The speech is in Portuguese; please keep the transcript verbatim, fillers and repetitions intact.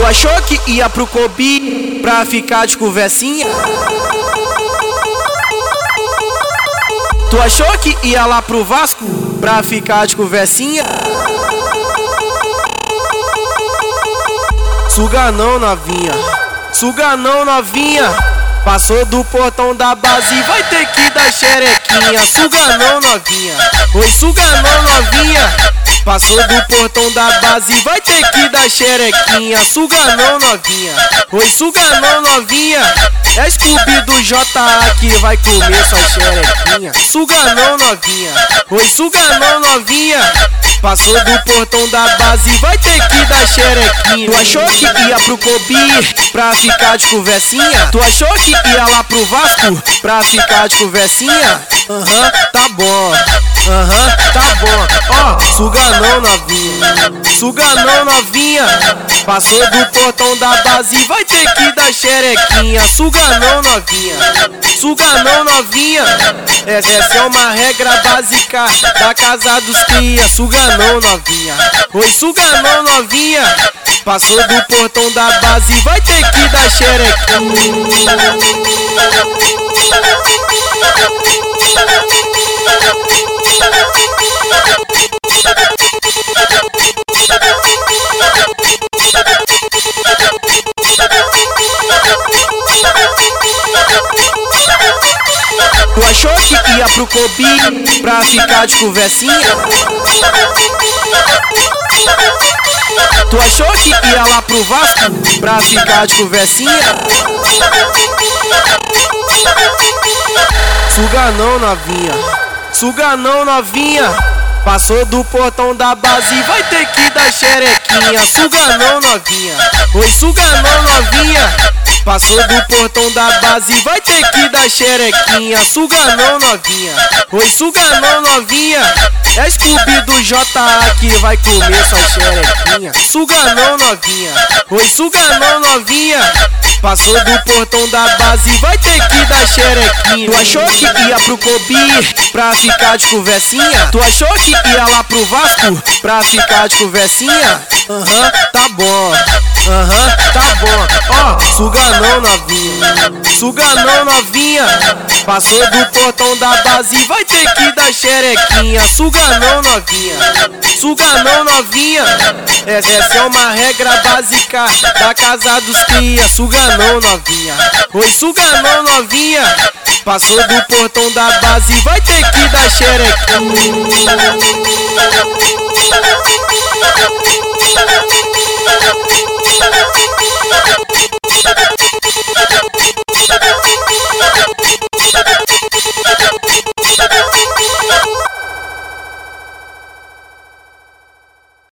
Tu achou que ia pro Kobe pra ficar de conversinha? Tu achou que ia lá pro Vasco pra ficar de conversinha? Suga não, novinha, suga não, novinha. Passou do portão da base, vai ter que dar xerequinha. Suga não, novinha, oi, suga não, novinha. Passou do portão da base, vai ter que dar xerequinha. Suga não, novinha, oi, suga não, novinha. É Scooby do J A que vai comer sua xerequinha. Suga não, novinha, oi, suga não, novinha. Passou do portão da base, vai ter que dar xerequinha. Tu achou que ia pro Kobe pra ficar de conversinha? Tu achou que ia lá pro Vasco pra ficar de conversinha? Aham, tá bom, aham, tá bom. Ó, oh, suga não, novinha, suga não, novinha. Passou do portão da base, vai ter que dar xerequinha. Suga não, novinha, suga não, novinha. Essa é uma regra básica da casa dos cria. Suga não, novinha, oi, suga não, novinha. Passou do portão da base, vai ter que dar xerequinha. Tu achou que ia pro Kobe pra ficar de conversinha? Tu achou que ia lá pro Vasco pra ficar de conversinha? Suga não, novinha, suga não, novinha. Passou do portão da base, vai ter que dar xerequinha. Suga não, novinha, oi, suga não, novinha. Passou do portão da base, vai ter que dar xerequinha. Suga não, novinha, oi, suga não, novinha. É Scooby do J A que vai comer sua xerequinha. Suga não, novinha, oi, suga não, novinha. Passou do portão da base, vai ter que dar xerequinha. Tu achou que ia pro Kobe pra ficar de conversinha? Tu achou que ia lá pro Vasco pra ficar de conversinha? Aham, tá bom, aham, tá bom. Ó, oh, suga não, novinha, suga não, novinha. Passou do portão da base, vai ter que dar xerequinha. Suga não, novinha, suga não, novinha. Essa é uma regra básica da casa dos cria. Suga não, novinha, oi, suga não, novinha. Passou do portão da base, vai ter que dar xerequinha.